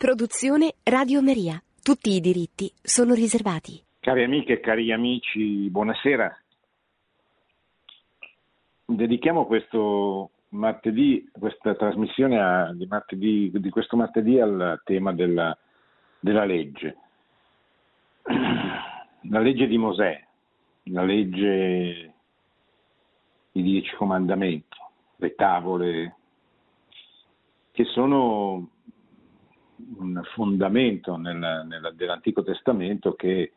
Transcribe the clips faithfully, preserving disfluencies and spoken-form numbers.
Produzione Radio Maria. Tutti i diritti sono riservati. Cari amiche e cari amici, buonasera. Dedichiamo questo martedì, questa trasmissione a, di, martedì, di questo martedì al tema della, della legge. La legge di Mosè, la legge, i dieci comandamenti, le tavole, che sono un fondamento nella, nella, dell'Antico Testamento che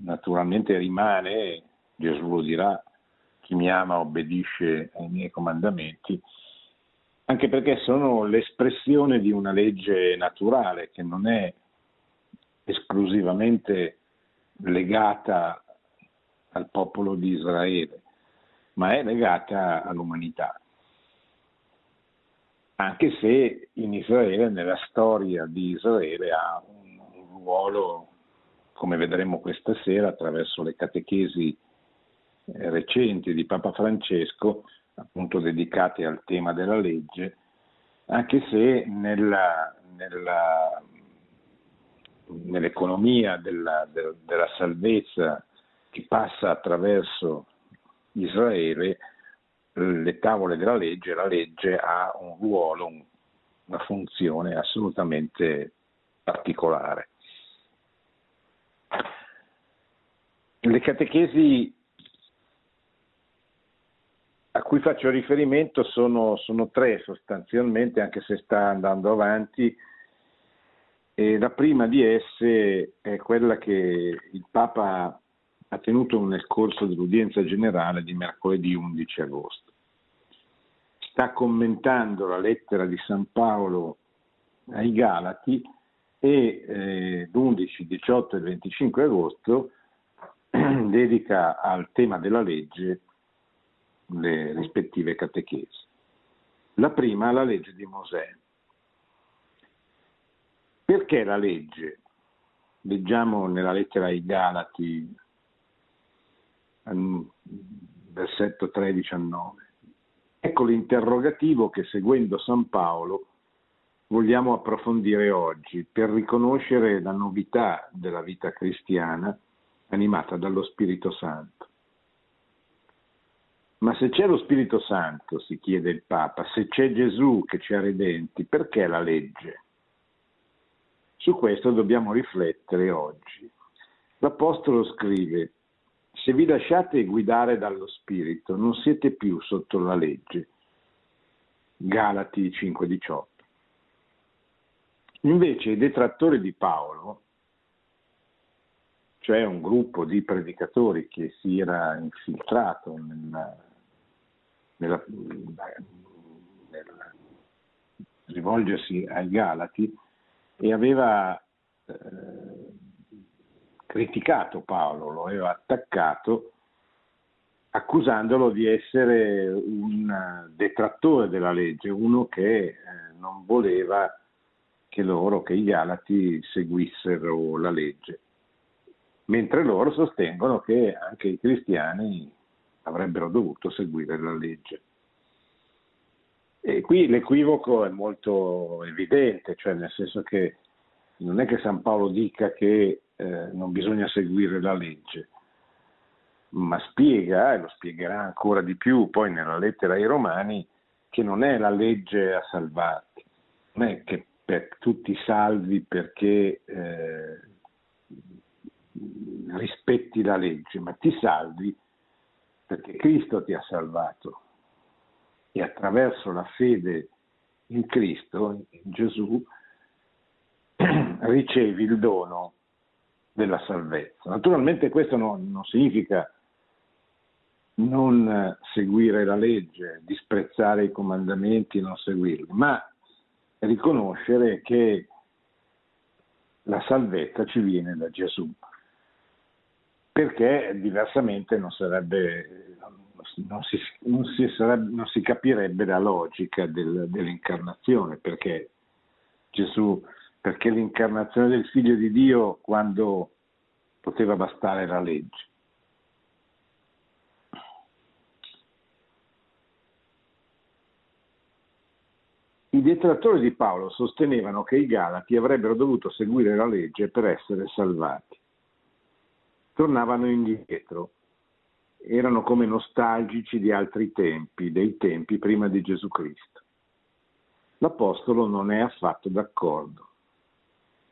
naturalmente rimane, Gesù lo dirà, chi mi ama obbedisce ai miei comandamenti, anche perché sono l'espressione di una legge naturale che non è esclusivamente legata al popolo di Israele, ma è legata all'umanità. Anche se in Israele, nella storia di Israele, ha un ruolo, come vedremo questa sera attraverso le catechesi recenti di Papa Francesco, appunto dedicate al tema della legge, anche se nella, nella, nell'economia della, della salvezza che passa attraverso Israele, le tavole della legge, la legge ha un ruolo, una funzione assolutamente particolare. Le catechesi a cui faccio riferimento sono, sono tre sostanzialmente, anche se sta andando avanti, e la prima di esse è quella che il Papa ha tenuto nel corso dell'udienza generale di mercoledì undici agosto. Sta commentando la lettera di San Paolo ai Galati e eh, l'undici, diciotto e venticinque agosto dedica al tema della legge le rispettive catechesi. La prima, la legge di Mosè. Perché la legge? Leggiamo nella lettera ai Galati versetto tre diciannove. Ecco l'interrogativo che, seguendo San Paolo, vogliamo approfondire oggi per riconoscere la novità della vita cristiana animata dallo Spirito Santo. Ma se c'è lo Spirito Santo, si chiede il Papa, se c'è Gesù che ci ha redenti, perché la legge? Su questo dobbiamo riflettere oggi. L'Apostolo scrive: se vi lasciate guidare dallo Spirito, non siete più sotto la legge. Galati cinque diciotto. Invece i detrattori di Paolo, cioè un gruppo di predicatori che si era infiltrato nella, nella, nel rivolgersi ai Galati e aveva... Eh, criticato Paolo, lo aveva attaccato accusandolo di essere un detrattore della legge, uno che non voleva che loro, che i Galati, seguissero la legge, mentre loro sostengono che anche i cristiani avrebbero dovuto seguire la legge. E qui l'equivoco è molto evidente, cioè nel senso che non è che San Paolo dica che Eh, non bisogna seguire la legge, ma spiega, e lo spiegherà ancora di più poi nella lettera ai Romani, che non è la legge a salvarti, non è che per tutti salvi perché eh, rispetti la legge, ma ti salvi perché Cristo ti ha salvato e attraverso la fede in Cristo, in Gesù, ricevi il dono della salvezza. Naturalmente questo non, non significa non seguire la legge, disprezzare i comandamenti, non seguirli, ma riconoscere che la salvezza ci viene da Gesù, perché diversamente non sarebbe, non si, non si, sarebbe, non si capirebbe la logica del, dell'incarnazione, perché Gesù perché l'incarnazione del Figlio di Dio quando poteva bastare la legge. I detrattori di Paolo sostenevano che i Galati avrebbero dovuto seguire la legge per essere salvati. Tornavano indietro, erano come nostalgici di altri tempi, dei tempi prima di Gesù Cristo. L'Apostolo non è affatto d'accordo.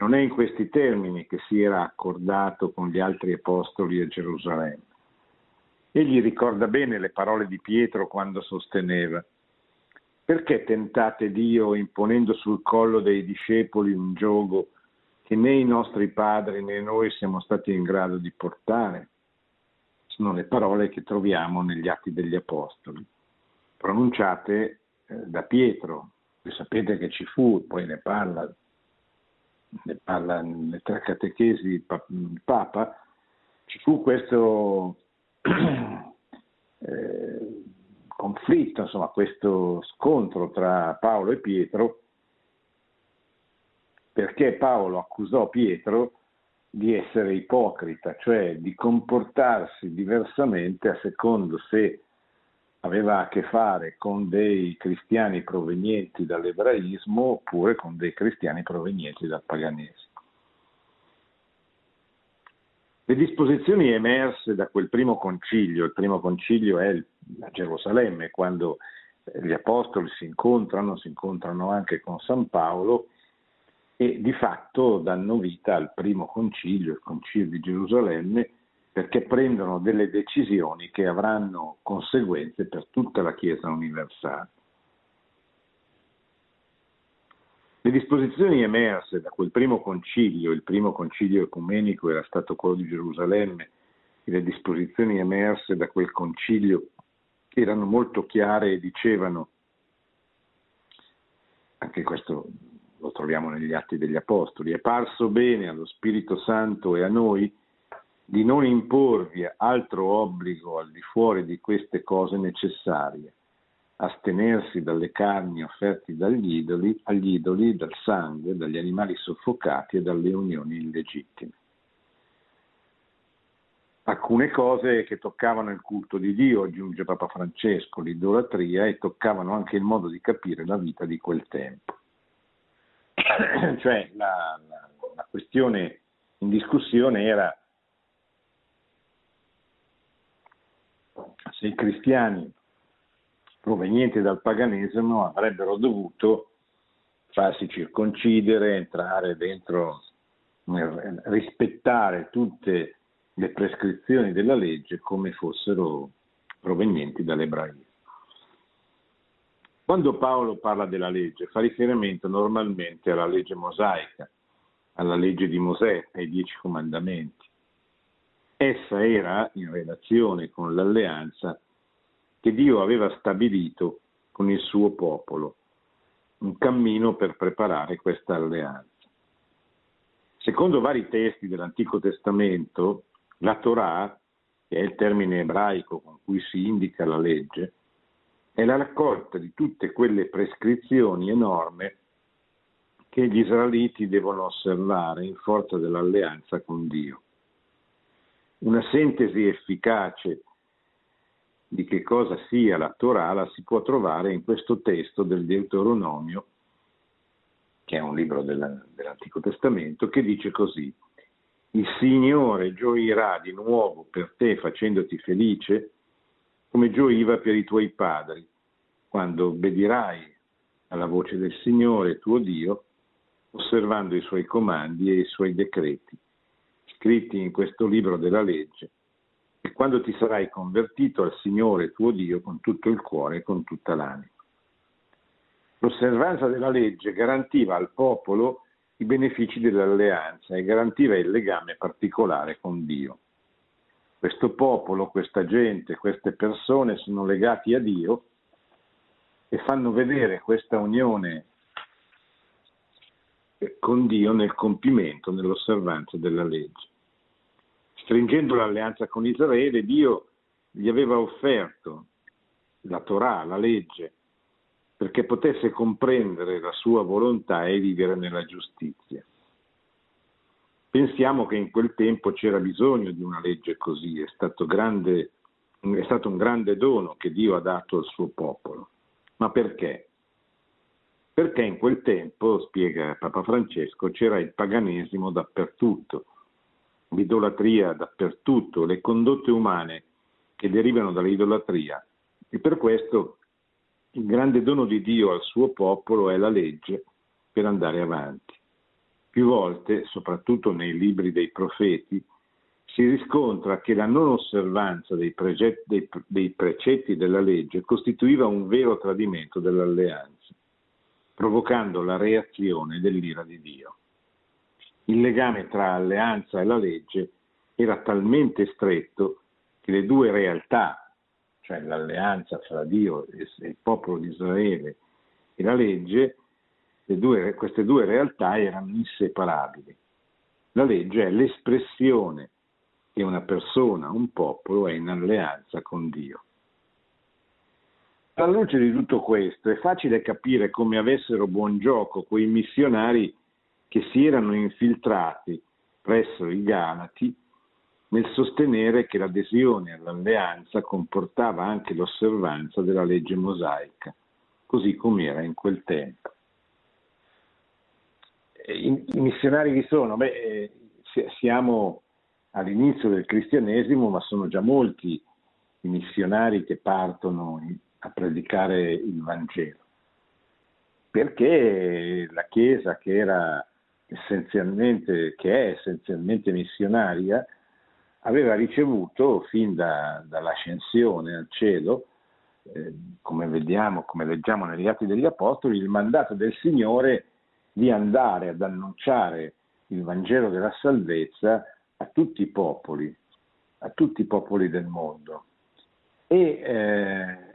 Non è in questi termini che si era accordato con gli altri apostoli a Gerusalemme. Egli ricorda bene le parole di Pietro quando sosteneva: «Perché tentate Dio imponendo sul collo dei discepoli un giogo che né i nostri padri né noi siamo stati in grado di portare?» Sono le parole che troviamo negli Atti degli Apostoli, pronunciate da Pietro. Sapete che ci fu, poi ne parla, ne parla nelle tre catechesi il Papa, ci fu questo eh, conflitto, insomma questo scontro tra Paolo e Pietro, perché Paolo accusò Pietro di essere ipocrita, cioè di comportarsi diversamente a secondo se aveva a che fare con dei cristiani provenienti dall'ebraismo oppure con dei cristiani provenienti dal paganesimo. Le disposizioni emerse da quel primo concilio, il primo concilio è a Gerusalemme, quando gli apostoli si incontrano, si incontrano anche con San Paolo e di fatto danno vita al primo concilio, il concilio di Gerusalemme, perché prendono delle decisioni che avranno conseguenze per tutta la Chiesa universale. Le disposizioni emerse da quel primo concilio, il primo concilio ecumenico era stato quello di Gerusalemme, e le disposizioni emerse da quel concilio erano molto chiare e dicevano, anche questo lo troviamo negli Atti degli Apostoli, è parso bene allo Spirito Santo e a noi di non imporvi altro obbligo al di fuori di queste cose necessarie, astenersi dalle carni offerte dagli idoli, agli idoli, dal sangue, dagli animali soffocati e dalle unioni illegittime. Alcune cose che toccavano il culto di Dio, aggiunge Papa Francesco, l'idolatria, e toccavano anche il modo di capire la vita di quel tempo. Cioè la, la, la questione in discussione era se i cristiani provenienti dal paganesimo avrebbero dovuto farsi circoncidere, entrare dentro, rispettare tutte le prescrizioni della legge come fossero provenienti dall'ebraismo. Quando Paolo parla della legge fa riferimento normalmente alla legge mosaica, alla legge di Mosè, ai dieci comandamenti. Essa era in relazione con l'alleanza che Dio aveva stabilito con il suo popolo, un cammino per preparare questa alleanza. Secondo vari testi dell'Antico Testamento, la Torah, che è il termine ebraico con cui si indica la legge, è la raccolta di tutte quelle prescrizioni e norme che gli israeliti devono osservare in forza dell'alleanza con Dio. Una sintesi efficace di che cosa sia la Torah la si può trovare in questo testo del Deuteronomio, che è un libro dell'Antico Testamento, che dice così: «Il Signore gioirà di nuovo per te facendoti felice, come gioiva per i tuoi padri, quando obbedirai alla voce del Signore tuo Dio, osservando i suoi comandi e i suoi decreti scritti in questo libro della legge, e quando ti sarai convertito al Signore tuo Dio con tutto il cuore e con tutta l'anima». L'osservanza della legge garantiva al popolo i benefici dell'alleanza e garantiva il legame particolare con Dio. Questo popolo, questa gente, queste persone sono legati a Dio e fanno vedere questa unione con Dio nel compimento, nell'osservanza della legge. Stringendo l'alleanza con Israele, Dio gli aveva offerto la Torah, la legge, perché potesse comprendere la sua volontà e vivere nella giustizia. Pensiamo che in quel tempo c'era bisogno di una legge così, è stato grande, è stato un grande dono che Dio ha dato al suo popolo. Ma perché? perché in quel tempo, spiega Papa Francesco, c'era il paganesimo dappertutto, l'idolatria dappertutto, le condotte umane che derivano dall'idolatria, e per questo il grande dono di Dio al suo popolo è la legge per andare avanti. Più volte, soprattutto nei libri dei profeti, si riscontra che la non osservanza dei precetti, dei, dei precetti della legge costituiva un vero tradimento dell'alleanza, provocando la reazione dell'ira di Dio. Il legame tra alleanza e la legge era talmente stretto che le due realtà, cioè l'alleanza fra Dio e il popolo di Israele e la legge, le due, queste due realtà erano inseparabili. La legge è l'espressione che una persona, un popolo, è in alleanza con Dio. Alla luce di tutto questo è facile capire come avessero buon gioco quei missionari che si erano infiltrati presso i Galati nel sostenere che l'adesione all'alleanza comportava anche l'osservanza della legge mosaica, così com'era in quel tempo. I missionari chi sono? Beh, siamo all'inizio del cristianesimo, ma sono già molti i missionari che partono a predicare il Vangelo, perché la Chiesa, che era essenzialmente, che è essenzialmente missionaria, aveva ricevuto fin da, dall'ascensione al cielo, eh, come vediamo, come leggiamo negli Atti degli Apostoli, il mandato del Signore di andare ad annunciare il Vangelo della salvezza a tutti i popoli, a tutti i popoli del mondo. E, eh,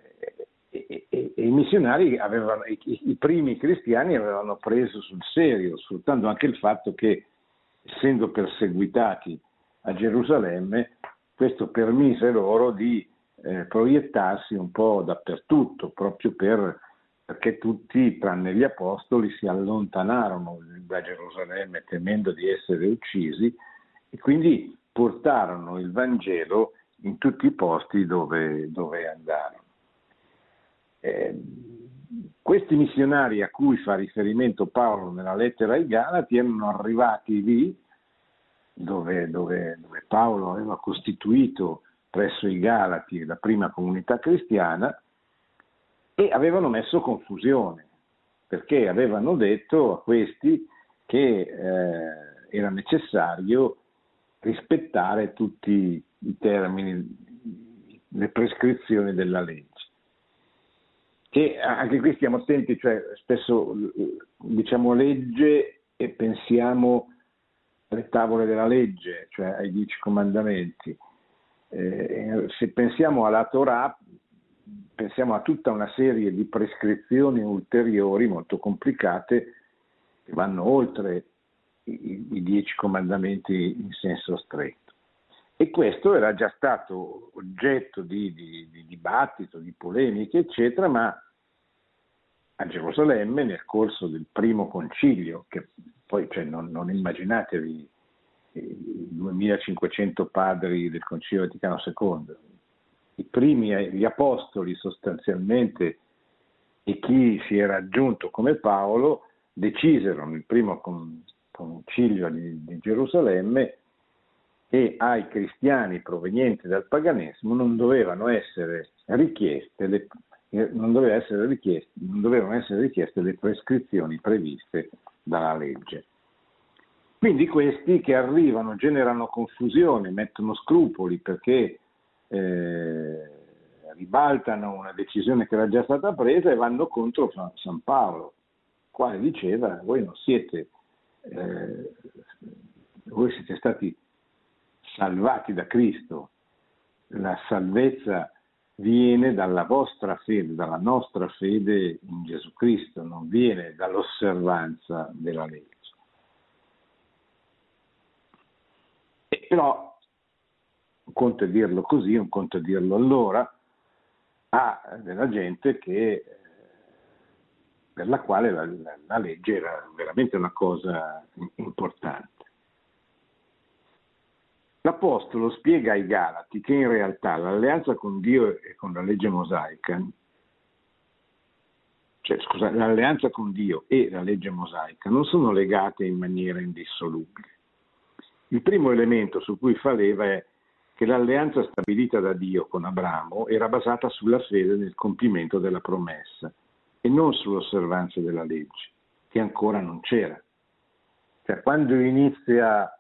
e, e, e i missionari avevano, i, i primi cristiani avevano preso sul serio, sfruttando anche il fatto che, essendo perseguitati a Gerusalemme, questo permise loro di eh, proiettarsi un po' dappertutto, proprio per, perché tutti, tranne gli apostoli, si allontanarono da Gerusalemme temendo di essere uccisi, e quindi portarono il Vangelo in tutti i posti dove, dove andarono. Eh, questi missionari a cui fa riferimento Paolo nella lettera ai Galati erano arrivati lì, Dove, dove, dove Paolo aveva costituito presso i Galati la prima comunità cristiana, e avevano messo confusione, perché avevano detto a questi che eh, era necessario rispettare tutti i termini, le prescrizioni della legge. Che anche qui stiamo attenti, cioè spesso diciamo legge e pensiamo alle tavole della legge, cioè ai dieci comandamenti. Eh, se pensiamo alla Torah, pensiamo a tutta una serie di prescrizioni ulteriori molto complicate che vanno oltre i, i dieci comandamenti in senso stretto. E questo era già stato oggetto di, di, di dibattito, di polemiche, eccetera, ma a Gerusalemme nel corso del primo concilio, che poi cioè, non, non immaginatevi i duemilacinquecento padri del Concilio Vaticano secondo, i primi, gli apostoli sostanzialmente e chi si era aggiunto come Paolo, decisero nel primo concilio di, di Gerusalemme che ai cristiani provenienti dal paganesimo non dovevano essere richieste le Non, doveva essere richieste, non dovevano essere richieste le prescrizioni previste dalla legge. Quindi questi che arrivano generano confusione, mettono scrupoli perché eh, ribaltano una decisione che era già stata presa e vanno contro San Paolo, il quale diceva: voi non siete, eh, voi siete stati salvati da Cristo, la salvezza viene dalla vostra fede, dalla nostra fede in Gesù Cristo, non viene dall'osservanza della legge. E però, un conto è dirlo così, un conto è dirlo allora, a della gente che, per la quale la, la, la legge era veramente una cosa importante. L'Apostolo spiega ai Galati che in realtà l'alleanza con Dio e con la legge mosaica cioè scusa, l'alleanza con Dio e la legge mosaica non sono legate in maniera indissolubile. Il primo elemento su cui fa leva è che l'alleanza stabilita da Dio con Abramo era basata sulla fede nel compimento della promessa e non sull'osservanza della legge, che ancora non c'era. Cioè, quando inizia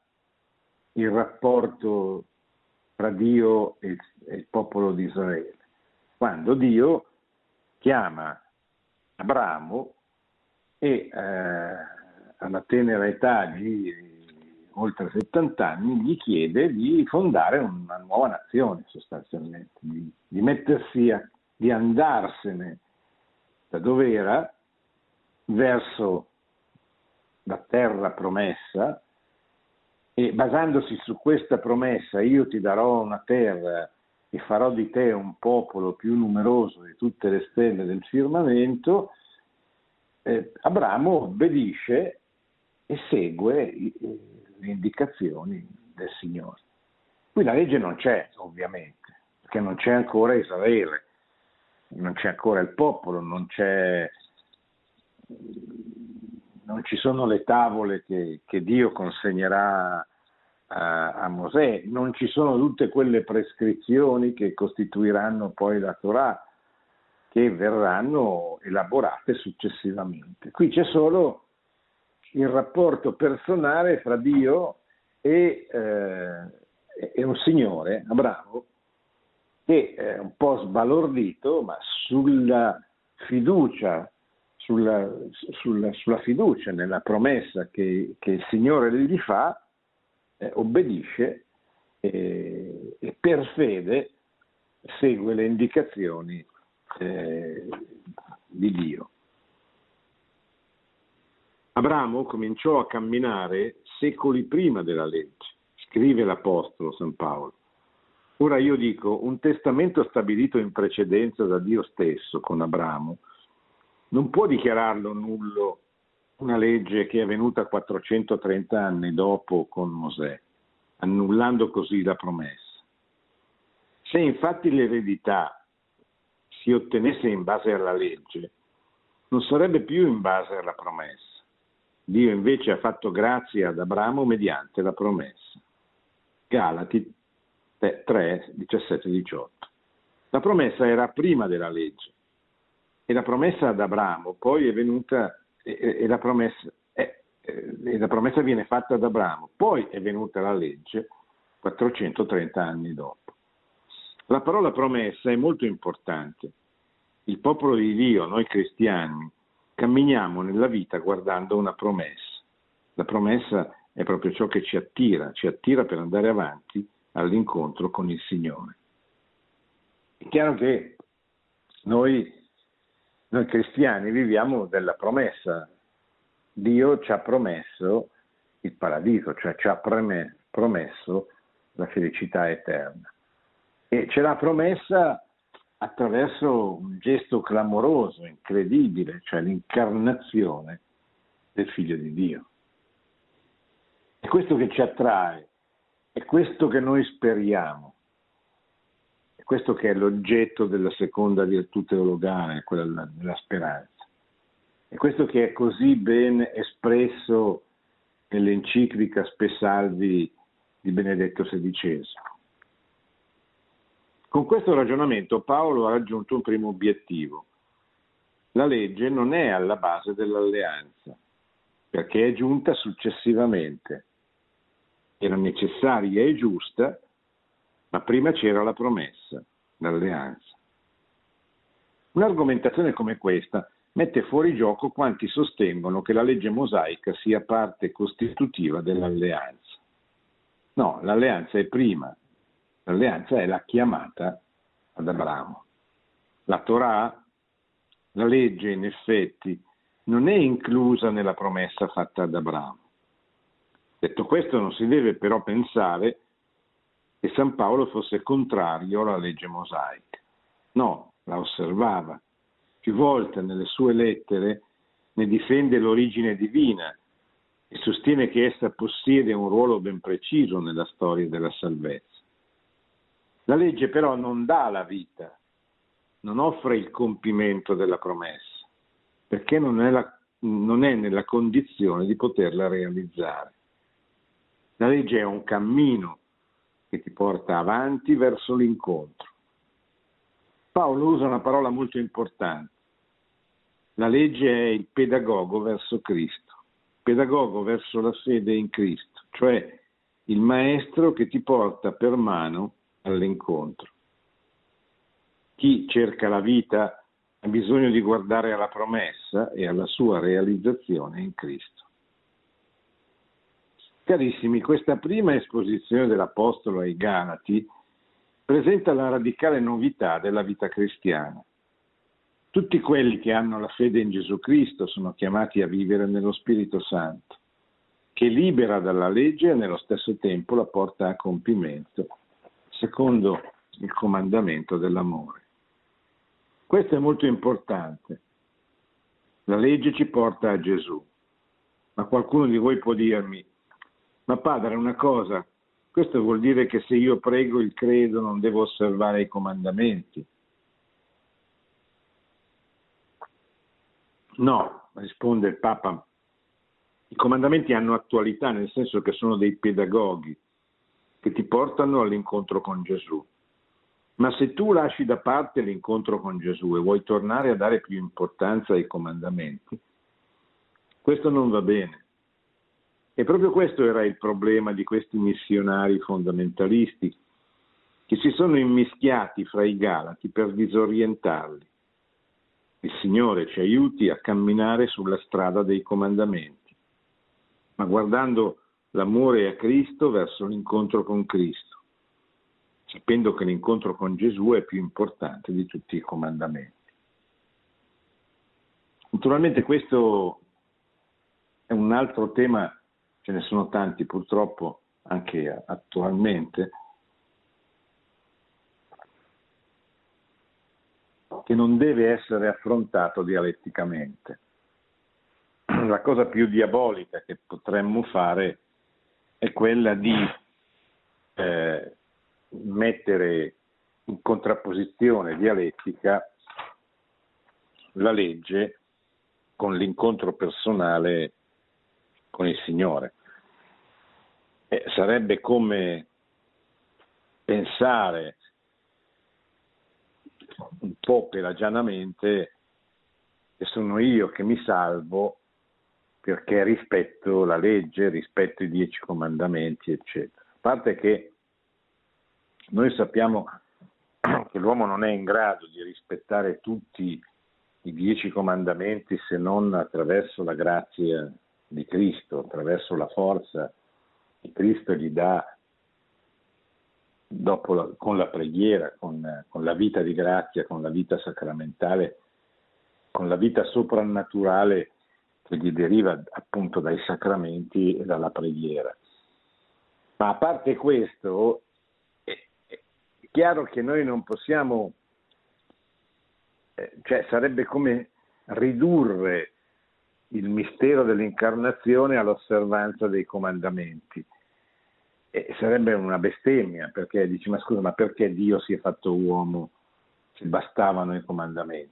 il rapporto tra Dio e il popolo di Israele? Quando Dio chiama Abramo e eh, alla tenera età di oltre settant'anni gli chiede di fondare una nuova nazione, sostanzialmente, di, di mettersi, a, di andarsene da dove era verso la terra promessa, e basandosi su questa promessa, io ti darò una terra e farò di te un popolo più numeroso di tutte le stelle del firmamento, eh, Abramo obbedisce e segue i, le indicazioni del Signore. Qui la legge non c'è, ovviamente, perché non c'è ancora Israele, non c'è ancora il popolo, non c'è, non ci sono le tavole che, che Dio consegnerà a, a Mosè, non ci sono tutte quelle prescrizioni che costituiranno poi la Torah, che verranno elaborate successivamente. Qui c'è solo il rapporto personale fra Dio e, eh, e un signore, Abramo, che è un po' sbalordito, ma sulla fiducia, sulla, sulla, sulla fiducia nella promessa che, che il Signore gli fa, eh, obbedisce e, e per fede segue le indicazioni eh, di Dio. Abramo cominciò a camminare secoli prima della legge, scrive l'Apostolo San Paolo. Ora io dico, un testamento stabilito in precedenza da Dio stesso con Abramo non può dichiararlo nullo una legge che è venuta quattrocentotrenta anni dopo con Mosè, annullando così la promessa. Se infatti l'eredità si ottenesse in base alla legge, non sarebbe più in base alla promessa. Dio invece ha fatto grazia ad Abramo mediante la promessa. Galati tre, diciassette diciotto. La promessa era prima della legge e la promessa ad Abramo poi è venuta e, e, la, promessa, e, e la promessa viene fatta ad Abramo, poi è venuta la legge quattrocentotrenta anni dopo. La parola promessa è molto importante. Il popolo di Dio, noi cristiani, camminiamo nella vita guardando una promessa. La promessa è proprio ciò che ci attira, ci attira per andare avanti all'incontro con il Signore. È chiaro che noi, noi cristiani viviamo della promessa. Dio ci ha promesso il paradiso, cioè ci ha promesso la felicità eterna. E ce l'ha promessa attraverso un gesto clamoroso, incredibile, cioè l'incarnazione del Figlio di Dio. È questo che ci attrae, è questo che noi speriamo, è questo che è l'oggetto della seconda virtù teologale, quella della speranza. È questo che è così ben espresso nell'enciclica Spe salvi di Benedetto sedicesimo. Con questo ragionamento Paolo ha raggiunto un primo obiettivo. La legge non è alla base dell'alleanza, perché è giunta successivamente. Era necessaria e giusta, ma prima c'era la promessa, l'alleanza. Un'argomentazione come questa mette fuori gioco quanti sostengono che la legge mosaica sia parte costitutiva dell'alleanza. No, l'alleanza è prima. L'alleanza è la chiamata ad Abramo. La Torah, la legge in effetti, non è inclusa nella promessa fatta ad Abramo. Detto questo, non si deve però pensare che San Paolo fosse contrario alla legge mosaica. No, la osservava. Più volte nelle sue lettere ne difende l'origine divina e sostiene che essa possiede un ruolo ben preciso nella storia della salvezza. La legge però non dà la vita, non offre il compimento della promessa, perché non è, la, non è nella condizione di poterla realizzare. La legge è un cammino che ti porta avanti verso l'incontro. Paolo usa una parola molto importante. La legge è il pedagogo verso Cristo, pedagogo verso la fede in Cristo, cioè il maestro che ti porta per mano all'incontro. Chi cerca la vita ha bisogno di guardare alla promessa e alla sua realizzazione in Cristo. Carissimi, questa prima esposizione dell'Apostolo ai Galati presenta la radicale novità della vita cristiana. Tutti quelli che hanno la fede in Gesù Cristo sono chiamati a vivere nello Spirito Santo, che libera dalla legge e nello stesso tempo la porta a compimento, secondo il comandamento dell'amore. Questo è molto importante. La legge ci porta a Gesù. Ma qualcuno di voi può dirmi: ma padre, una cosa, questo vuol dire che se io prego il credo non devo osservare i comandamenti? No, risponde il Papa, i comandamenti hanno attualità, nel senso che sono dei pedagoghi che ti portano all'incontro con Gesù. Ma se tu lasci da parte l'incontro con Gesù e vuoi tornare a dare più importanza ai comandamenti, questo non va bene. E proprio questo era il problema di questi missionari fondamentalisti, che si sono immischiati fra i Galati per disorientarli. Il Signore ci aiuti a camminare sulla strada dei comandamenti, ma guardando l'amore a Cristo verso l'incontro con Cristo, sapendo che l'incontro con Gesù è più importante di tutti i comandamenti. Naturalmente questo è un altro tema, ce ne sono tanti purtroppo anche attualmente, che non deve essere affrontato dialetticamente. La cosa più diabolica che potremmo fare è quella di eh, mettere in contrapposizione dialettica la legge con l'incontro personale con il Signore. Eh, sarebbe come pensare un po' pelagianamente che sono io che mi salvo perché rispetto la legge, rispetto i dieci comandamenti, eccetera. A parte che noi sappiamo che l'uomo non è in grado di rispettare tutti i dieci comandamenti se non attraverso la grazia di Cristo, attraverso la forza che Cristo gli dà dopo la, con la preghiera, con, con la vita di grazia, con la vita sacramentale, con la vita soprannaturale che gli deriva appunto dai sacramenti e dalla preghiera. Ma a parte questo, è, è chiaro che noi non possiamo, cioè sarebbe come ridurre il mistero dell'incarnazione all'osservanza dei comandamenti. E sarebbe una bestemmia, perché dici: ma scusa, ma perché Dio si è fatto uomo se bastavano i comandamenti?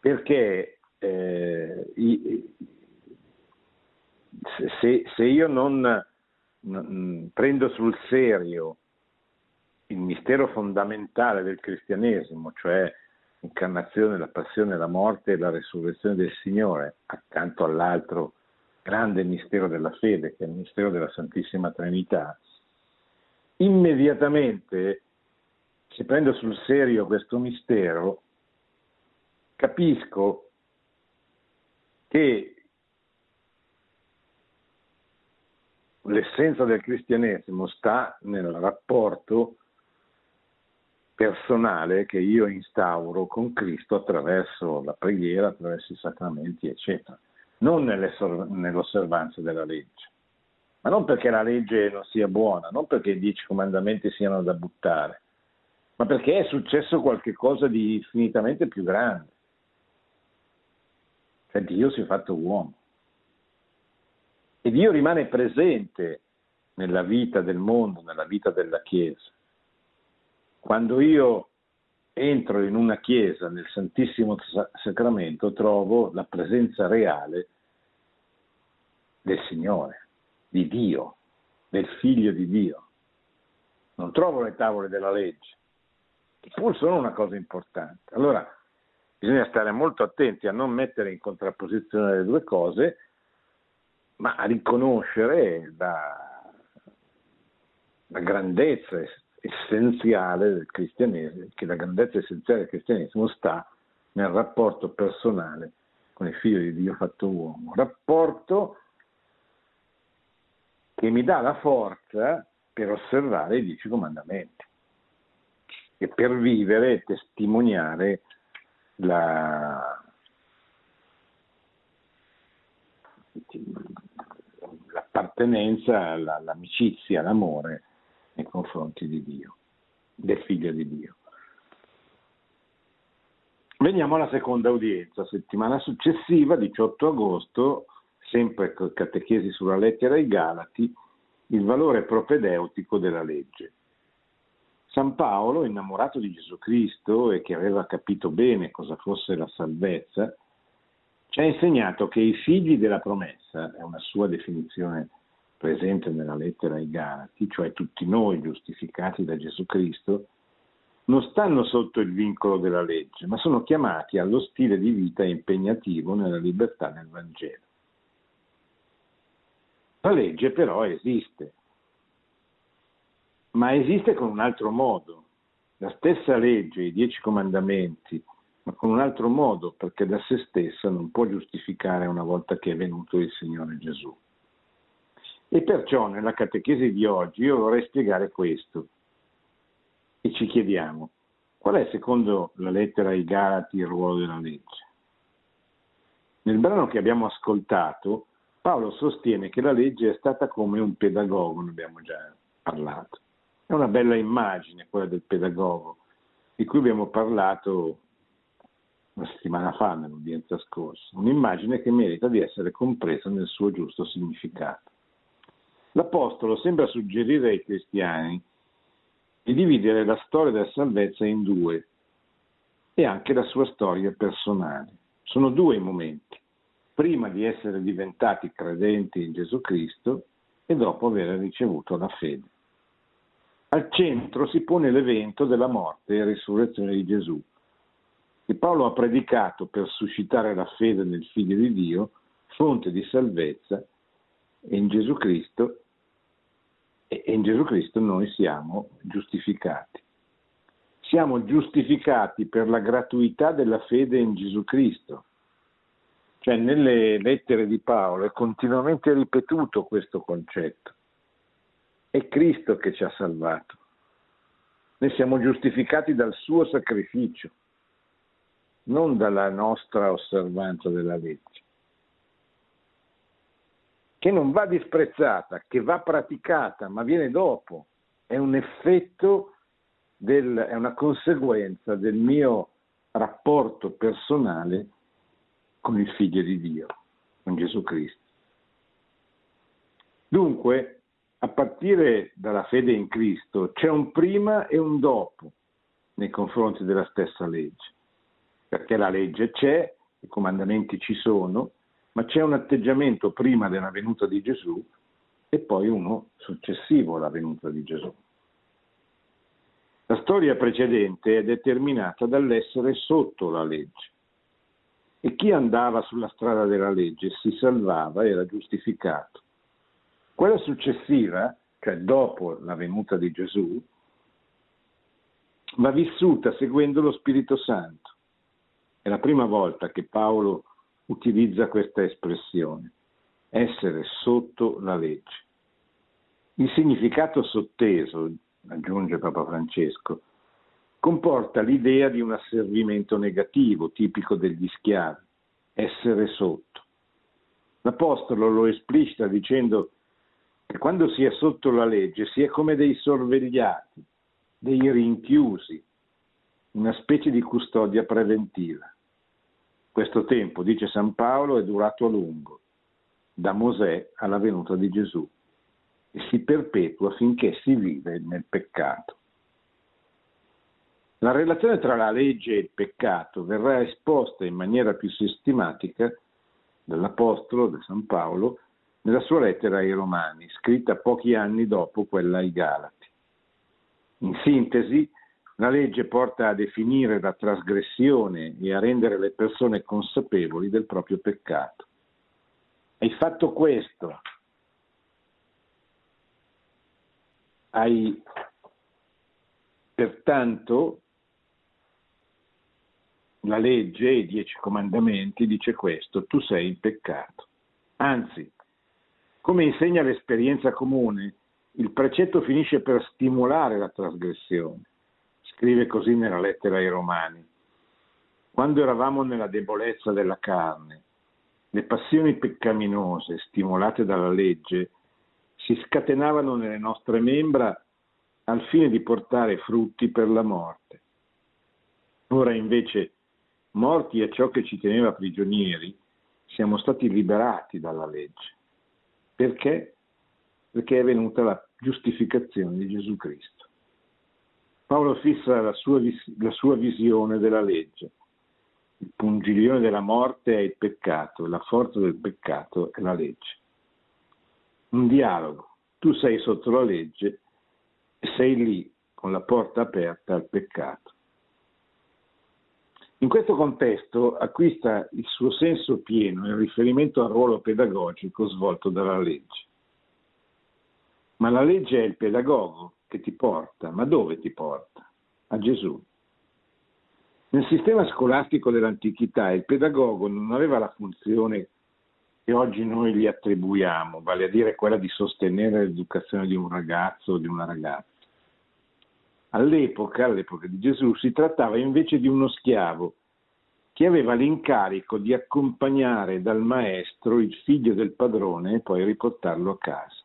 Perché eh, se, se io non, non prendo sul serio il mistero fondamentale del cristianesimo, cioè l'incarnazione, la passione, la morte e la resurrezione del Signore, accanto all'altro grande mistero della fede, che è il mistero della Santissima Trinità, immediatamente, se prendo sul serio questo mistero, capisco che l'essenza del cristianesimo sta nel rapporto personale che io instauro con Cristo attraverso la preghiera, attraverso i sacramenti, eccetera. Non nell'osservanza della legge, ma non perché la legge non sia buona, non perché i dieci comandamenti siano da buttare, ma perché è successo qualche cosa di infinitamente più grande. Cioè Dio si è fatto uomo. E Dio rimane presente nella vita del mondo, nella vita della Chiesa. Quando io entro in una chiesa nel Santissimo Sacramento, trovo la presenza reale del Signore, di Dio, del Figlio di Dio. Non trovo le tavole della legge, che pur sono una cosa importante. Allora, bisogna stare molto attenti a non mettere in contrapposizione le due cose, ma a riconoscere la, la grandezza essenziale del cristianesimo, che la grandezza essenziale del cristianesimo sta nel rapporto personale con il Figlio di Dio fatto uomo, rapporto che mi dà la forza per osservare i dieci comandamenti e per vivere e testimoniare la, l'appartenenza, la, l'amicizia, l'amore nei confronti di Dio, del Figlio di Dio. Veniamo alla seconda udienza, settimana successiva, diciotto agosto, sempre con catechesi sulla lettera ai Galati, il valore propedeutico della legge. San Paolo, innamorato di Gesù Cristo e che aveva capito bene cosa fosse la salvezza, ci ha insegnato che i figli della promessa, è una sua definizione presente nella lettera ai Galati, cioè tutti noi giustificati da Gesù Cristo, non stanno sotto il vincolo della legge, ma sono chiamati allo stile di vita impegnativo nella libertà del Vangelo. La legge però esiste, ma esiste con un altro modo. La stessa legge, i dieci comandamenti, ma con un altro modo, perché da se stessa non può giustificare una volta che è venuto il Signore Gesù. E perciò nella catechesi di oggi io vorrei spiegare questo. E ci chiediamo, qual è secondo la lettera ai Galati il ruolo della legge? Nel brano che abbiamo ascoltato, Paolo sostiene che la legge è stata come un pedagogo, ne abbiamo già parlato. È una bella immagine quella del pedagogo, di cui abbiamo parlato una settimana fa nell'udienza scorsa, un'immagine che merita di essere compresa nel suo giusto significato. L'Apostolo sembra suggerire ai cristiani di dividere la storia della salvezza in due e anche la sua storia personale. Sono due i momenti. Prima di essere diventati credenti in Gesù Cristo e dopo aver ricevuto la fede. Al centro si pone l'evento della morte e risurrezione di Gesù, che Paolo ha predicato per suscitare la fede nel Figlio di Dio, fonte di salvezza, e in Gesù Cristo, e in Gesù Cristo noi siamo giustificati. Siamo giustificati per la gratuità della fede in Gesù Cristo. Cioè nelle lettere di Paolo è continuamente ripetuto questo concetto. È Cristo che ci ha salvato. Noi siamo giustificati dal suo sacrificio, non dalla nostra osservanza della legge, che non va disprezzata, che va praticata, ma viene dopo. È un effetto, del, è una conseguenza del mio rapporto personale con il Figlio di Dio, con Gesù Cristo. Dunque, a partire dalla fede in Cristo, c'è un prima e un dopo nei confronti della stessa legge, perché la legge c'è, i comandamenti ci sono, ma c'è un atteggiamento prima della venuta di Gesù e poi uno successivo alla venuta di Gesù. La storia precedente è determinata dall'essere sotto la legge. E chi andava sulla strada della legge si salvava e era giustificato. Quella successiva, cioè dopo la venuta di Gesù, va vissuta seguendo lo Spirito Santo. È la prima volta che Paolo utilizza questa espressione, essere sotto la legge. Il significato sotteso, aggiunge Papa Francesco, comporta l'idea di un asservimento negativo, tipico degli schiavi, essere sotto. L'Apostolo lo esplicita dicendo che quando si è sotto la legge si è come dei sorvegliati, dei rinchiusi, una specie di custodia preventiva. Questo tempo, dice San Paolo, è durato a lungo, da Mosè alla venuta di Gesù, e si perpetua finché si vive nel peccato. La relazione tra la legge e il peccato verrà esposta in maniera più sistematica dall'Apostolo, da San Paolo, nella sua lettera ai Romani, scritta pochi anni dopo quella ai Galati. In sintesi, la legge porta a definire la trasgressione e a rendere le persone consapevoli del proprio peccato. Hai fatto questo, hai pertanto la legge e i dieci comandamenti dice questo: tu sei in peccato. Anzi, come insegna l'esperienza comune, il precetto finisce per stimolare la trasgressione. Scrive così nella lettera ai Romani: quando eravamo nella debolezza della carne, le passioni peccaminose stimolate dalla legge si scatenavano nelle nostre membra al fine di portare frutti per la morte. Ora invece, morti a ciò che ci teneva prigionieri, siamo stati liberati dalla legge. Perché? Perché è venuta la giustificazione di Gesù Cristo. Paolo fissa la sua, la sua visione della legge. Il pungiglione della morte è il peccato, e la forza del peccato è la legge. Un dialogo: tu sei sotto la legge e sei lì con la porta aperta al peccato. In questo contesto acquista il suo senso pieno il riferimento al ruolo pedagogico svolto dalla legge. Ma la legge è il pedagogo che ti porta, ma dove ti porta? A Gesù. Nel sistema scolastico dell'antichità il pedagogo non aveva la funzione che oggi noi gli attribuiamo, vale a dire quella di sostenere l'educazione di un ragazzo o di una ragazza. All'epoca, all'epoca di Gesù, si trattava invece di uno schiavo che aveva l'incarico di accompagnare dal maestro il figlio del padrone e poi riportarlo a casa.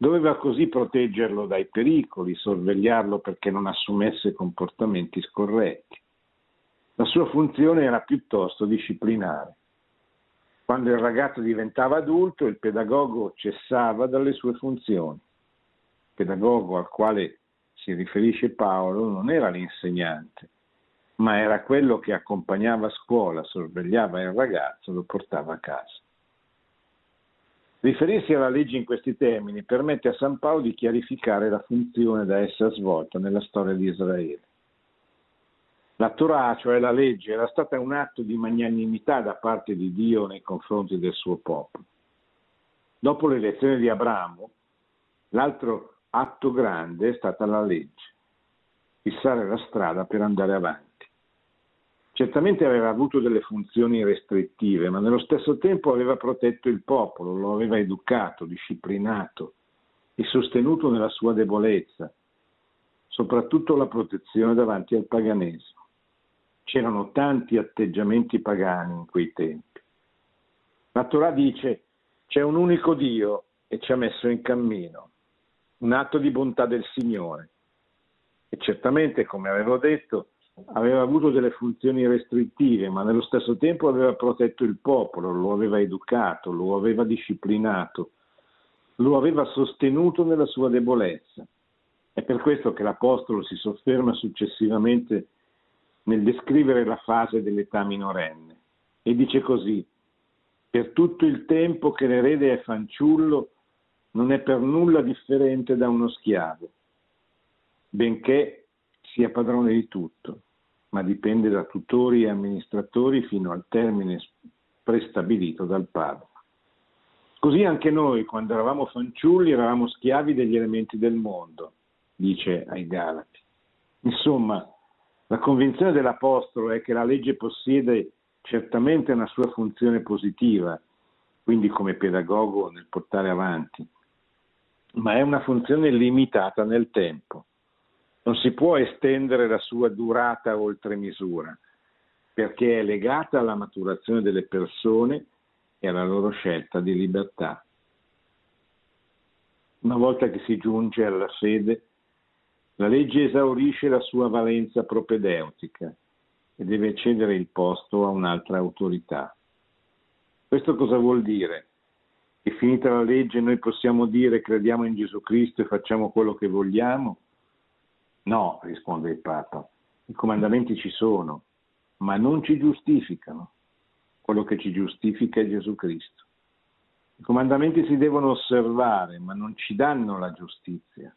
Doveva così proteggerlo dai pericoli, sorvegliarlo perché non assumesse comportamenti scorretti. La sua funzione era piuttosto disciplinare. Quando il ragazzo diventava adulto, il pedagogo cessava dalle sue funzioni. Il pedagogo al quale si riferisce Paolo non era l'insegnante, ma era quello che accompagnava a scuola, sorvegliava il ragazzo, lo portava a casa. Riferirsi alla legge in questi termini permette a San Paolo di chiarificare la funzione da essa svolta nella storia di Israele. La Torah, cioè la legge, era stata un atto di magnanimità da parte di Dio nei confronti del suo popolo. Dopo l'elezione di Abramo, l'altro atto grande è stata la legge, fissare la strada per andare avanti. Certamente aveva avuto delle funzioni restrittive, ma nello stesso tempo aveva protetto il popolo, lo aveva educato, disciplinato e sostenuto nella sua debolezza, soprattutto la protezione davanti al paganesimo. C'erano tanti atteggiamenti pagani in quei tempi. La Torah dice: c'è un unico Dio e ci ha messo in cammino, un atto di bontà del Signore. E certamente, come avevo detto, aveva avuto delle funzioni restrittive, ma nello stesso tempo aveva protetto il popolo, lo aveva educato, lo aveva disciplinato, lo aveva sostenuto nella sua debolezza. È per questo che l'Apostolo si sofferma successivamente nel descrivere la fase dell'età minorenne e dice così: per tutto il tempo che l'erede è fanciullo non è per nulla differente da uno schiavo, benché sia padrone di tutto, ma dipende da tutori e amministratori fino al termine prestabilito dal padre. Così anche noi, quando eravamo fanciulli, eravamo schiavi degli elementi del mondo, dice ai Galati. Insomma, la convinzione dell'Apostolo è che la legge possiede certamente una sua funzione positiva, quindi come pedagogo nel portare avanti, ma è una funzione limitata nel tempo. Non si può estendere la sua durata oltre misura, perché è legata alla maturazione delle persone e alla loro scelta di libertà. Una volta che si giunge alla fede, la legge esaurisce la sua valenza propedeutica e deve cedere il posto a un'altra autorità. Questo cosa vuol dire? Che finita la legge noi possiamo dire crediamo in Gesù Cristo e facciamo quello che vogliamo? No, risponde il Papa, i comandamenti ci sono, ma non ci giustificano. Quello che ci giustifica è Gesù Cristo. I comandamenti si devono osservare, ma non ci danno la giustizia.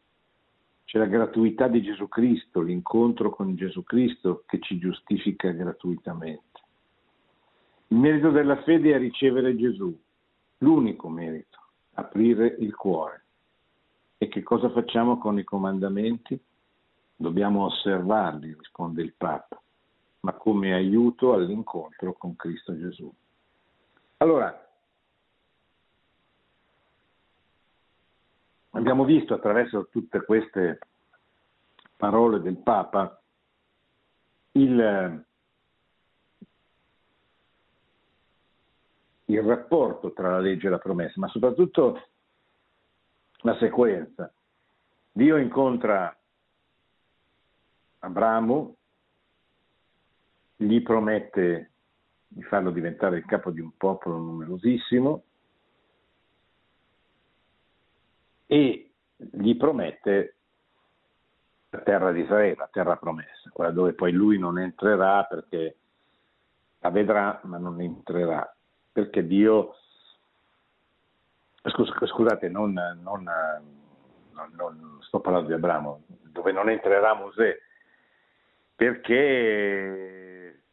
C'è la gratuità di Gesù Cristo, l'incontro con Gesù Cristo che ci giustifica gratuitamente. Il merito della fede è ricevere Gesù, l'unico merito, aprire il cuore. E che cosa facciamo con i comandamenti? Dobbiamo osservarli, risponde il Papa, ma come aiuto all'incontro con Cristo Gesù. Allora, abbiamo visto attraverso tutte queste parole del Papa il, il rapporto tra la legge e la promessa, ma soprattutto la sequenza. Dio incontra Abramo, gli promette di farlo diventare il capo di un popolo numerosissimo e gli promette la terra di Israele, la terra promessa, quella dove poi lui non entrerà perché la vedrà ma non entrerà, perché Dio, scusate, non, non, non, non sto parlando di Abramo, dove non entrerà Mosè, perché,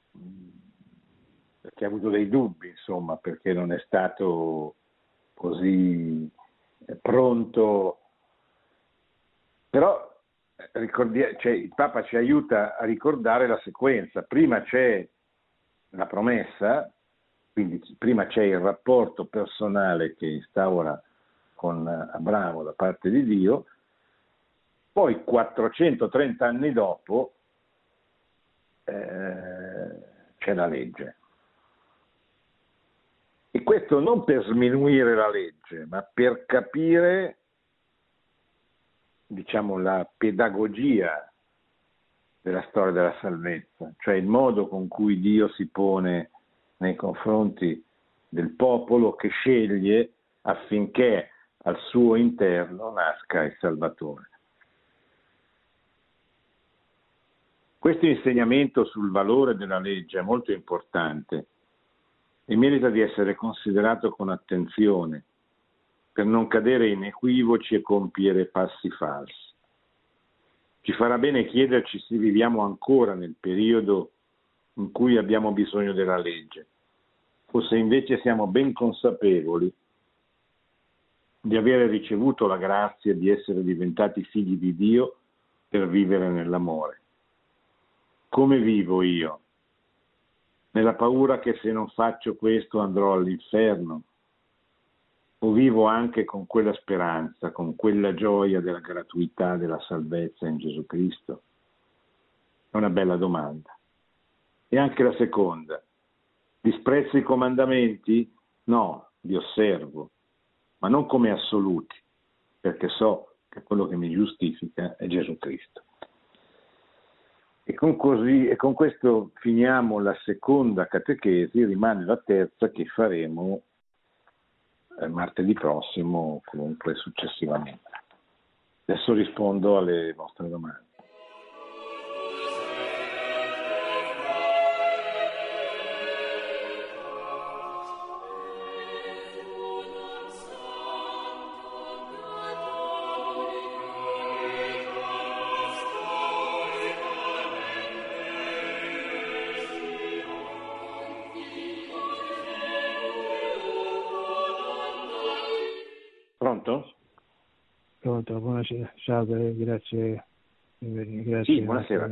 perché ha avuto dei dubbi, insomma, perché non è stato così pronto. Però ricordia, cioè, il Papa ci aiuta a ricordare la sequenza. Prima c'è la promessa, quindi prima c'è il rapporto personale che instaura con Abramo da parte di Dio, poi quattrocentotrenta anni dopo eh, c'è la legge. E questo non per sminuire la legge, ma per capire, diciamo, la pedagogia della storia della salvezza, cioè il modo con cui Dio si pone nei confronti del popolo che sceglie affinché al suo interno nasca il Salvatore. Questo insegnamento sul valore della legge è molto importante e merita di essere considerato con attenzione per non cadere in equivoci e compiere passi falsi. Ci farà bene chiederci se viviamo ancora nel periodo in cui abbiamo bisogno della legge, o se invece siamo ben consapevoli di avere ricevuto la grazia di essere diventati figli di Dio per vivere nell'amore. Come vivo io? Nella paura che se non faccio questo andrò all'inferno? O vivo anche con quella speranza, con quella gioia della gratuità della salvezza in Gesù Cristo? È una bella domanda. E anche la seconda, disprezzo i comandamenti? No, li osservo, ma non come assoluti, perché so che quello che mi giustifica è Gesù Cristo. E con, così, e con questo finiamo la seconda catechesi, rimane la terza che faremo martedì prossimo, comunque successivamente. Adesso rispondo alle vostre domande. Ciao, grazie, grazie. Sì, buonasera.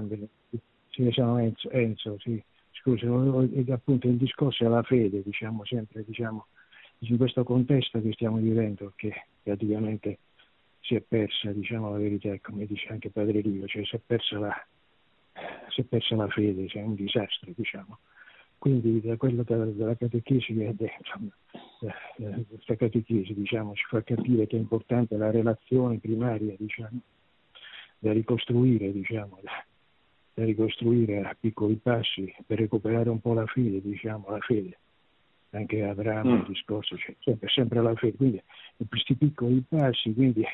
Sì, diciamo Enzo, Enzo sì. Scusi, appunto il discorso è la fede, diciamo sempre, diciamo, in questo contesto che stiamo vivendo, che praticamente si è persa, diciamo la verità, come dice anche Padre Livio, cioè si è persa la, si è persa la fede, cioè è un disastro, diciamo. Quindi da quello della, della catechesi che è dentro, questa catechesi, diciamo, ci fa capire che è importante la relazione primaria, diciamo, da ricostruire, diciamo, da, da ricostruire a piccoli passi per recuperare un po' la fede, diciamo, la fede. Anche Abramo, mm. il discorso, cioè, sempre, sempre la fede. Quindi questi piccoli passi, quindi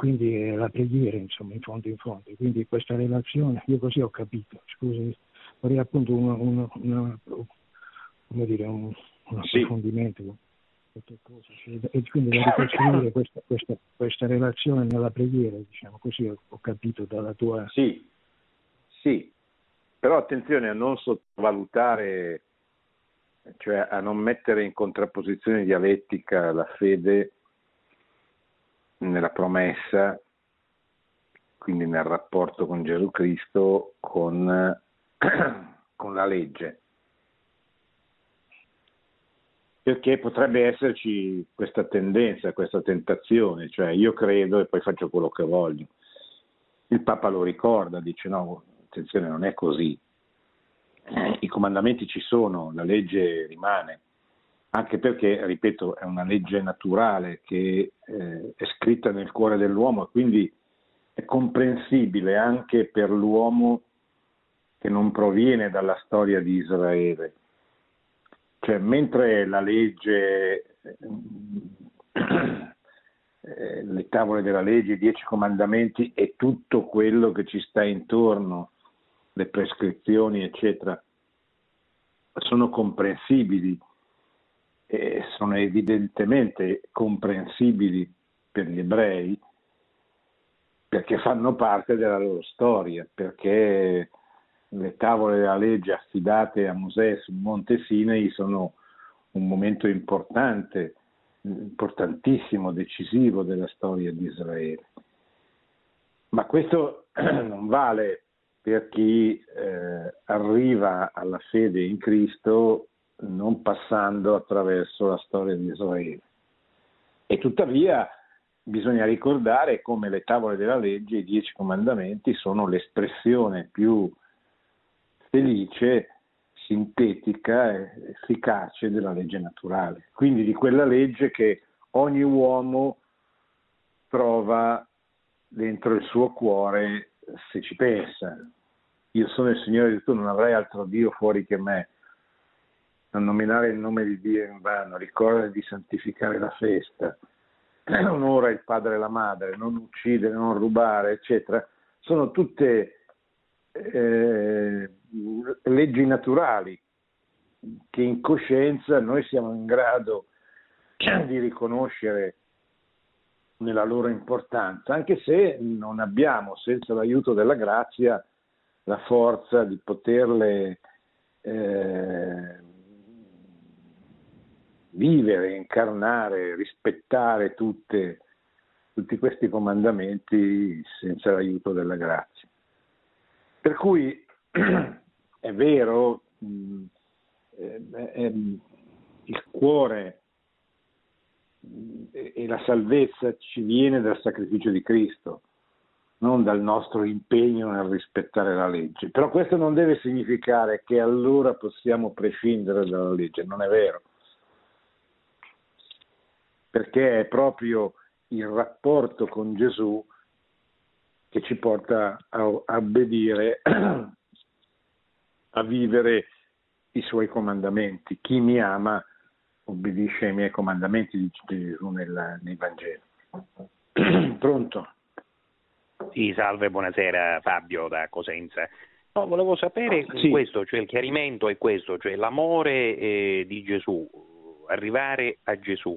quindi è la preghiera, insomma, in fondo in fondo. Quindi questa relazione, io così ho capito, scusi, vorrei appunto una, una, una, come dire, un, un approfondimento. Sì. E quindi da ricostruire questa, questa, questa relazione nella preghiera, diciamo così, ho, ho capito dalla tua... Sì, sì, però attenzione a non sottovalutare, cioè a non mettere in contrapposizione dialettica la fede nella promessa, quindi nel rapporto con Gesù Cristo, con, con la legge. Perché potrebbe esserci questa tendenza, questa tentazione, cioè io credo e poi faccio quello che voglio. Il Papa lo ricorda, dice no, attenzione, non è così. Eh, i comandamenti ci sono, la legge rimane, anche perché, ripeto, è una legge naturale che eh, è scritta nel cuore dell'uomo, e quindi è comprensibile anche per l'uomo che non proviene dalla storia di Israele. Cioè, mentre la legge, eh, le tavole della legge, i dieci comandamenti e tutto quello che ci sta intorno, le prescrizioni, eccetera, sono comprensibili, eh, sono evidentemente comprensibili per gli ebrei, perché fanno parte della loro storia, perché... Le tavole della legge affidate a Mosè sul Monte Sinai sono un momento importante, importantissimo, decisivo della storia di Israele. Ma questo non vale per chi eh, arriva alla fede in Cristo non passando attraverso la storia di Israele. E tuttavia bisogna ricordare come le tavole della legge, i dieci comandamenti, sono l'espressione più felice, sintetica e efficace della legge naturale, quindi di quella legge che ogni uomo trova dentro il suo cuore se ci pensa. Io sono il Signore di tu, non avrai altro Dio fuori che me, non nominare il nome di Dio in vano, ricorda di santificare la festa, onora il padre e la madre, non uccidere, non rubare, eccetera. Sono tutte Eh, leggi naturali che in coscienza noi siamo in grado di riconoscere nella loro importanza, anche se non abbiamo, senza l'aiuto della grazia, la forza di poterle eh, vivere, incarnare, rispettare tutte, tutti questi comandamenti senza l'aiuto della grazia. Per cui è vero, il cuore e la salvezza ci viene dal sacrificio di Cristo, non dal nostro impegno nel rispettare la legge. Però questo non deve significare che allora possiamo prescindere dalla legge, non è vero. Perché è proprio il rapporto con Gesù che ci porta a obbedire, a vivere i suoi comandamenti. Chi mi ama obbedisce ai miei comandamenti, dice Gesù nel, nei Vangeli. Pronto? Sì, salve, buonasera, Fabio da Cosenza. No, volevo sapere ah, sì. questo, cioè il chiarimento è questo, cioè l'amore eh, di Gesù, arrivare a Gesù.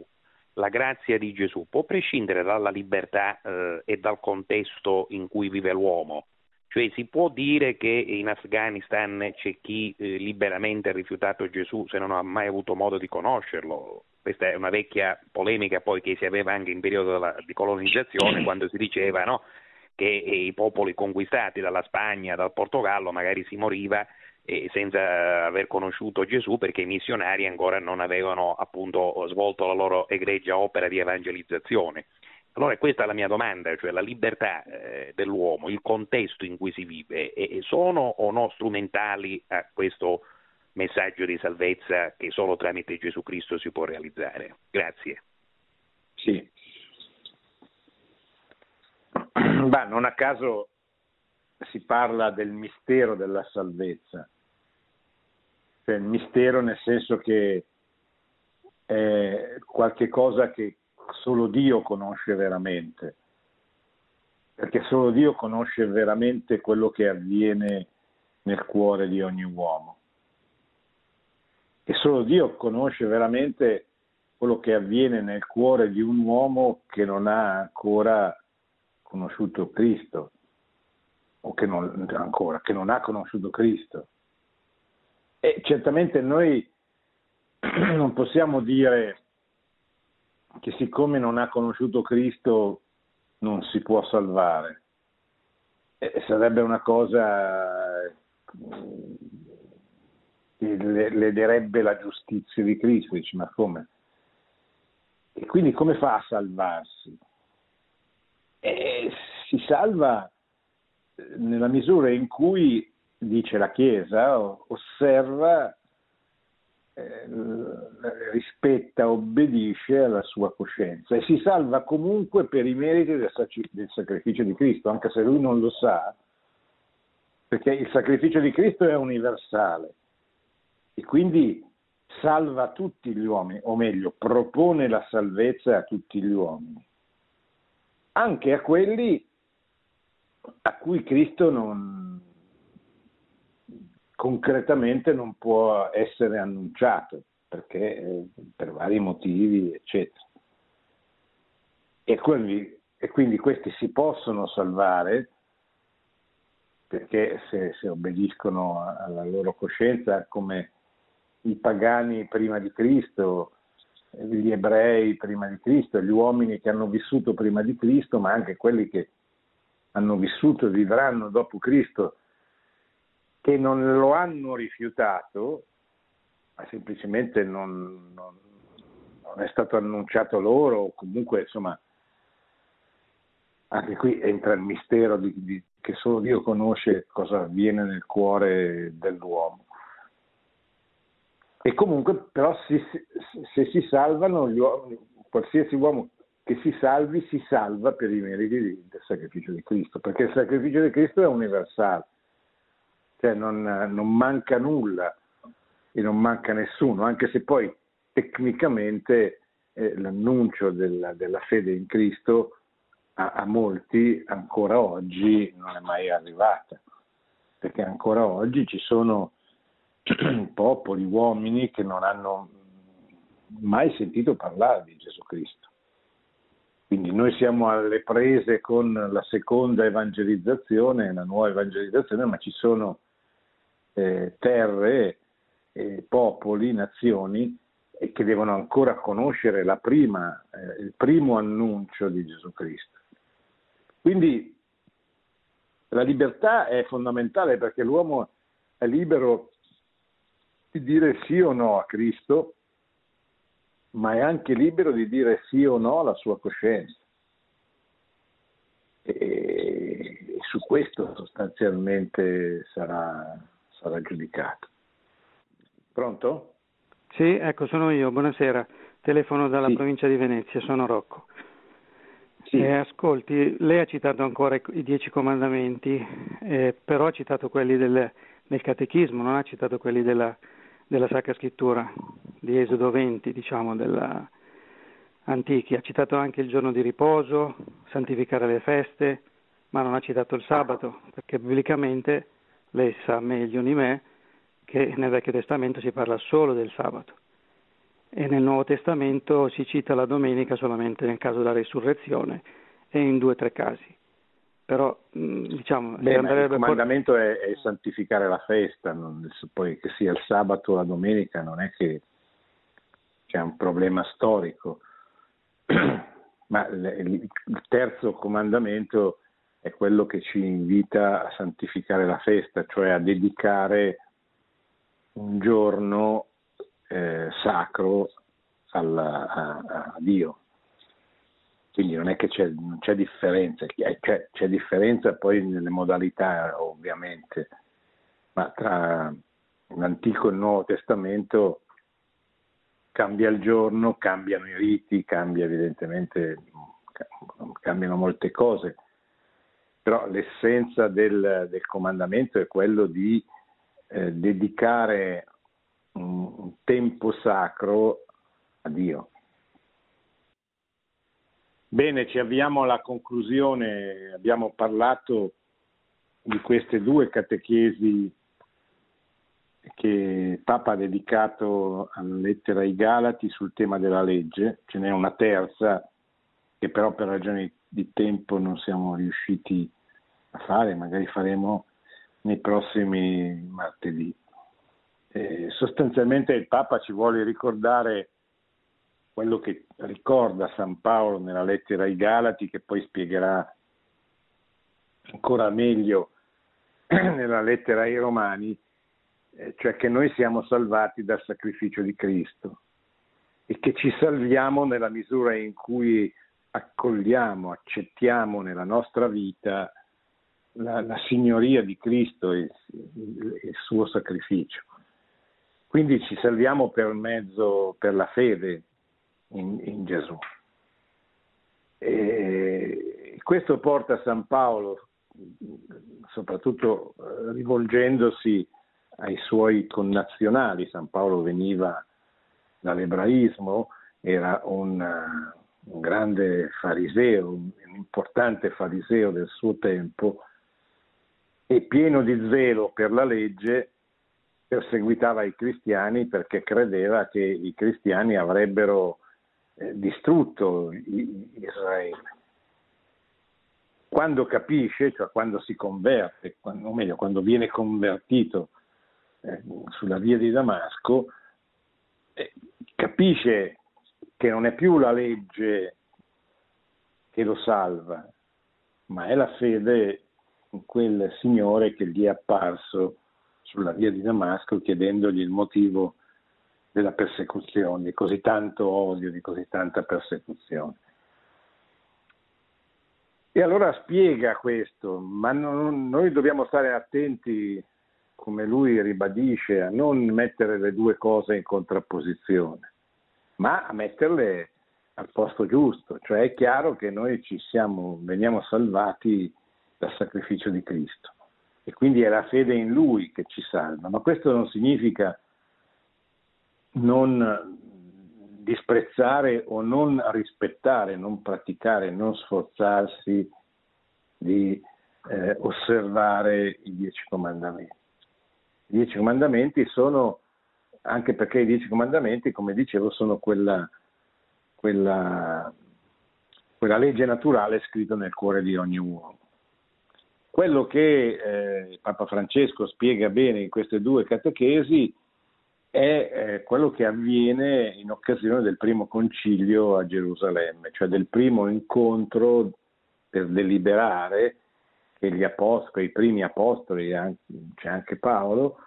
La grazia di Gesù può prescindere dalla libertà eh, e dal contesto in cui vive l'uomo, cioè si può dire che in Afghanistan c'è chi eh, liberamente ha rifiutato Gesù se non ha mai avuto modo di conoscerlo. Questa è una vecchia polemica poi che si aveva anche in periodo della, di colonizzazione, quando si diceva, no, che i popoli conquistati dalla Spagna, dal Portogallo, magari si moriva e senza aver conosciuto Gesù, perché i missionari ancora non avevano appunto svolto la loro egregia opera di evangelizzazione. Allora questa è la mia domanda, cioè la libertà eh, dell'uomo, il contesto in cui si vive, e, e sono o no strumentali a questo messaggio di salvezza che solo tramite Gesù Cristo si può realizzare? Grazie. Sì. Bah, non a caso si parla del mistero della salvezza. Cioè, il mistero nel senso che è qualche cosa che solo Dio conosce veramente, perché solo Dio conosce veramente quello che avviene nel cuore di ogni uomo. E solo Dio conosce veramente quello che avviene nel cuore di un uomo che non ha ancora conosciuto Cristo, o che non, ancora, che non ha conosciuto Cristo. E certamente noi non possiamo dire che siccome non ha conosciuto Cristo non si può salvare. E sarebbe una cosa che lederebbe la giustizia di Cristo, dici, ma come? E quindi come fa a salvarsi? E si salva nella misura in cui, dice la Chiesa, osserva, eh, rispetta, obbedisce alla sua coscienza, e si salva comunque per i meriti del, sac- del sacrificio di Cristo, anche se lui non lo sa, perché il sacrificio di Cristo è universale e quindi salva tutti gli uomini, o meglio, propone la salvezza a tutti gli uomini, anche a quelli a cui Cristo non, concretamente non può essere annunciato, perché eh, per vari motivi, eccetera. E quindi, e quindi questi si possono salvare, perché se, se obbediscono alla loro coscienza, come i pagani prima di Cristo, gli ebrei prima di Cristo, gli uomini che hanno vissuto prima di Cristo, ma anche quelli che hanno vissuto e vivranno dopo Cristo, che non lo hanno rifiutato, ma semplicemente non, non, non è stato annunciato loro, o comunque, insomma, anche qui entra il mistero di, di, che solo Dio conosce cosa avviene nel cuore dell'uomo. E comunque però si, se si salvano gli uomini, qualsiasi uomo che si salvi, si salva per i meriti del sacrificio di Cristo, perché il sacrificio di Cristo è universale, cioè non, non manca nulla e non manca nessuno, anche se poi tecnicamente eh, l'annuncio della, della fede in Cristo a, a molti ancora oggi non è mai arrivata, perché ancora oggi ci sono popoli, uomini che non hanno mai sentito parlare di Gesù Cristo. Quindi noi siamo alle prese con la seconda evangelizzazione, la nuova evangelizzazione, ma ci sono eh, terre, eh, popoli, nazioni eh, che devono ancora conoscere la prima, eh, il primo annuncio di Gesù Cristo. Quindi la libertà è fondamentale, perché l'uomo è libero di dire sì o no a Cristo, ma è anche libero di dire sì o no alla sua coscienza. E su questo sostanzialmente sarà, sarà giudicato. Pronto? Sì, ecco, sono io, buonasera. Telefono dalla sì. provincia di Venezia, sono Rocco. Sì. Eh, ascolti, lei ha citato ancora i Dieci Comandamenti, eh, però ha citato quelli del, del Catechismo, non ha citato quelli della... della Sacra Scrittura, di Esodo venti, diciamo, della antichi. Ha citato anche il giorno di riposo, santificare le feste, ma non ha citato il sabato, perché biblicamente, lei sa meglio di me, che nel Vecchio Testamento si parla solo del sabato e nel Nuovo Testamento si cita la domenica solamente nel caso della risurrezione e in due o tre casi. Però diciamo, Beh, il comandamento por- è, è santificare la festa, non, poi che sia il sabato o la domenica non è che c'è un problema storico, ma il terzo comandamento è quello che ci invita a santificare la festa, cioè a dedicare un giorno eh, sacro alla, a, a Dio. Quindi non è che c'è, non c'è differenza, c'è, c'è differenza poi nelle modalità ovviamente, ma tra l'Antico e il Nuovo Testamento cambia il giorno, cambiano i riti, cambia evidentemente, cambiano molte cose, però l'essenza del, del comandamento è quello di eh, dedicare un, un tempo sacro a Dio. Bene, ci avviamo alla conclusione. Abbiamo parlato di queste due catechesi che Papa ha dedicato alla lettera ai Galati sul tema della legge. Ce n'è una terza che però per ragioni di tempo non siamo riusciti a fare, magari faremo nei prossimi martedì. Eh, sostanzialmente il Papa ci vuole ricordare quello che ricorda San Paolo nella lettera ai Galati, che poi spiegherà ancora meglio nella lettera ai Romani, cioè che noi siamo salvati dal sacrificio di Cristo e che ci salviamo nella misura in cui accogliamo, accettiamo nella nostra vita la, la signoria di Cristo e il suo sacrificio. Quindi ci salviamo per mezzo, per la fede in, in Gesù. E questo porta San Paolo, soprattutto rivolgendosi ai suoi connazionali. San Paolo veniva dall'ebraismo, era un, un grande fariseo, un importante fariseo del suo tempo, e pieno di zelo per la legge perseguitava i cristiani perché credeva che i cristiani avrebbero eh, distrutto Israele. Quando capisce, cioè quando si converte, quando, o meglio quando viene convertito sulla via di Damasco, capisce che non è più la legge che lo salva, ma è la fede in quel Signore che gli è apparso sulla via di Damasco chiedendogli il motivo della persecuzione, di così tanto odio, di così tanta persecuzione. E allora spiega questo, ma non, noi dobbiamo stare attenti, come lui ribadisce, a non mettere le due cose in contrapposizione, ma a metterle al posto giusto. Cioè è chiaro che noi ci siamo, veniamo salvati dal sacrificio di Cristo e quindi è la fede in Lui che ci salva, ma questo non significa non disprezzare o non rispettare, non praticare, non sforzarsi di eh, osservare i dieci comandamenti. I dieci comandamenti sono, anche perché i dieci comandamenti, come dicevo, sono quella, quella, quella legge naturale scritta nel cuore di ogni uomo. Quello che eh, Papa Francesco spiega bene in queste due catechesi è eh, quello che avviene in occasione del primo concilio a Gerusalemme, cioè del primo incontro per deliberare che gli apostoli, i primi apostoli, anche, c'è anche Paolo,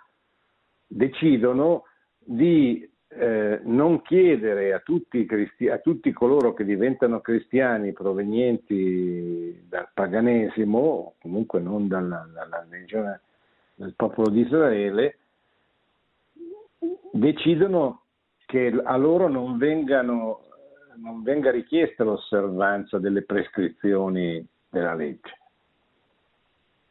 decidono di eh, non chiedere a tutti, cristi- a tutti coloro che diventano cristiani provenienti dal paganesimo, o comunque non dalla, dalla religione del popolo di Israele, decidono che a loro non, vengano, non venga richiesta l'osservanza delle prescrizioni della legge.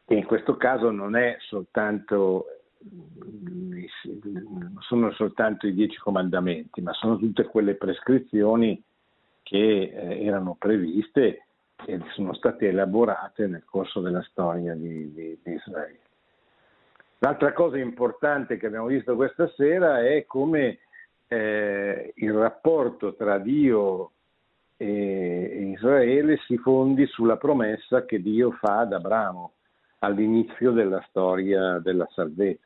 E in questo caso non è soltanto, non sono soltanto i dieci comandamenti, ma sono tutte quelle prescrizioni che erano previste e sono state elaborate nel corso della storia di, di, di Israele. L'altra cosa importante che abbiamo visto questa sera è come eh, il rapporto tra Dio e Israele si fondi sulla promessa che Dio fa ad Abramo all'inizio della storia della salvezza,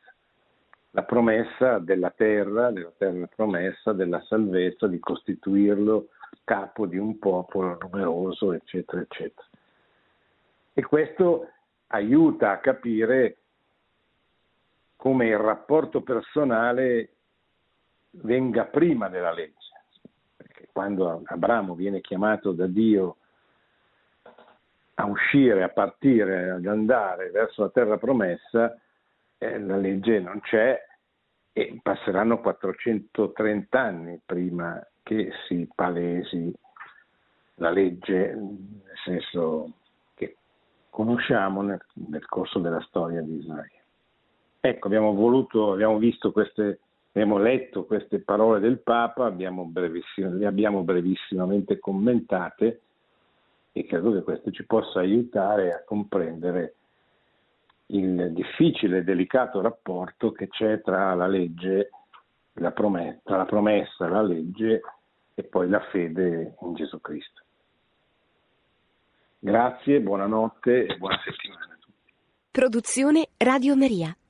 la promessa della terra, della terra promessa, della salvezza, di costituirlo capo di un popolo numeroso, eccetera, eccetera. E questo aiuta a capire come il rapporto personale venga prima della legge, perché quando Abramo viene chiamato da Dio a uscire, a partire, ad andare verso la terra promessa, eh, la legge non c'è e passeranno quattrocentotrenta anni prima che si palesi la legge, nel senso che conosciamo nel, nel corso della storia di Israele. Ecco, abbiamo voluto, abbiamo visto queste, abbiamo letto queste parole del Papa, abbiamo brevissim- le abbiamo brevissimamente commentate. e credo che questo ci possa aiutare a comprendere il difficile e delicato rapporto che c'è tra la legge, la promessa, tra la promessa, la legge e poi la fede in Gesù Cristo. Grazie, buonanotte e buona settimana a tutti. Produzione Radio Maria.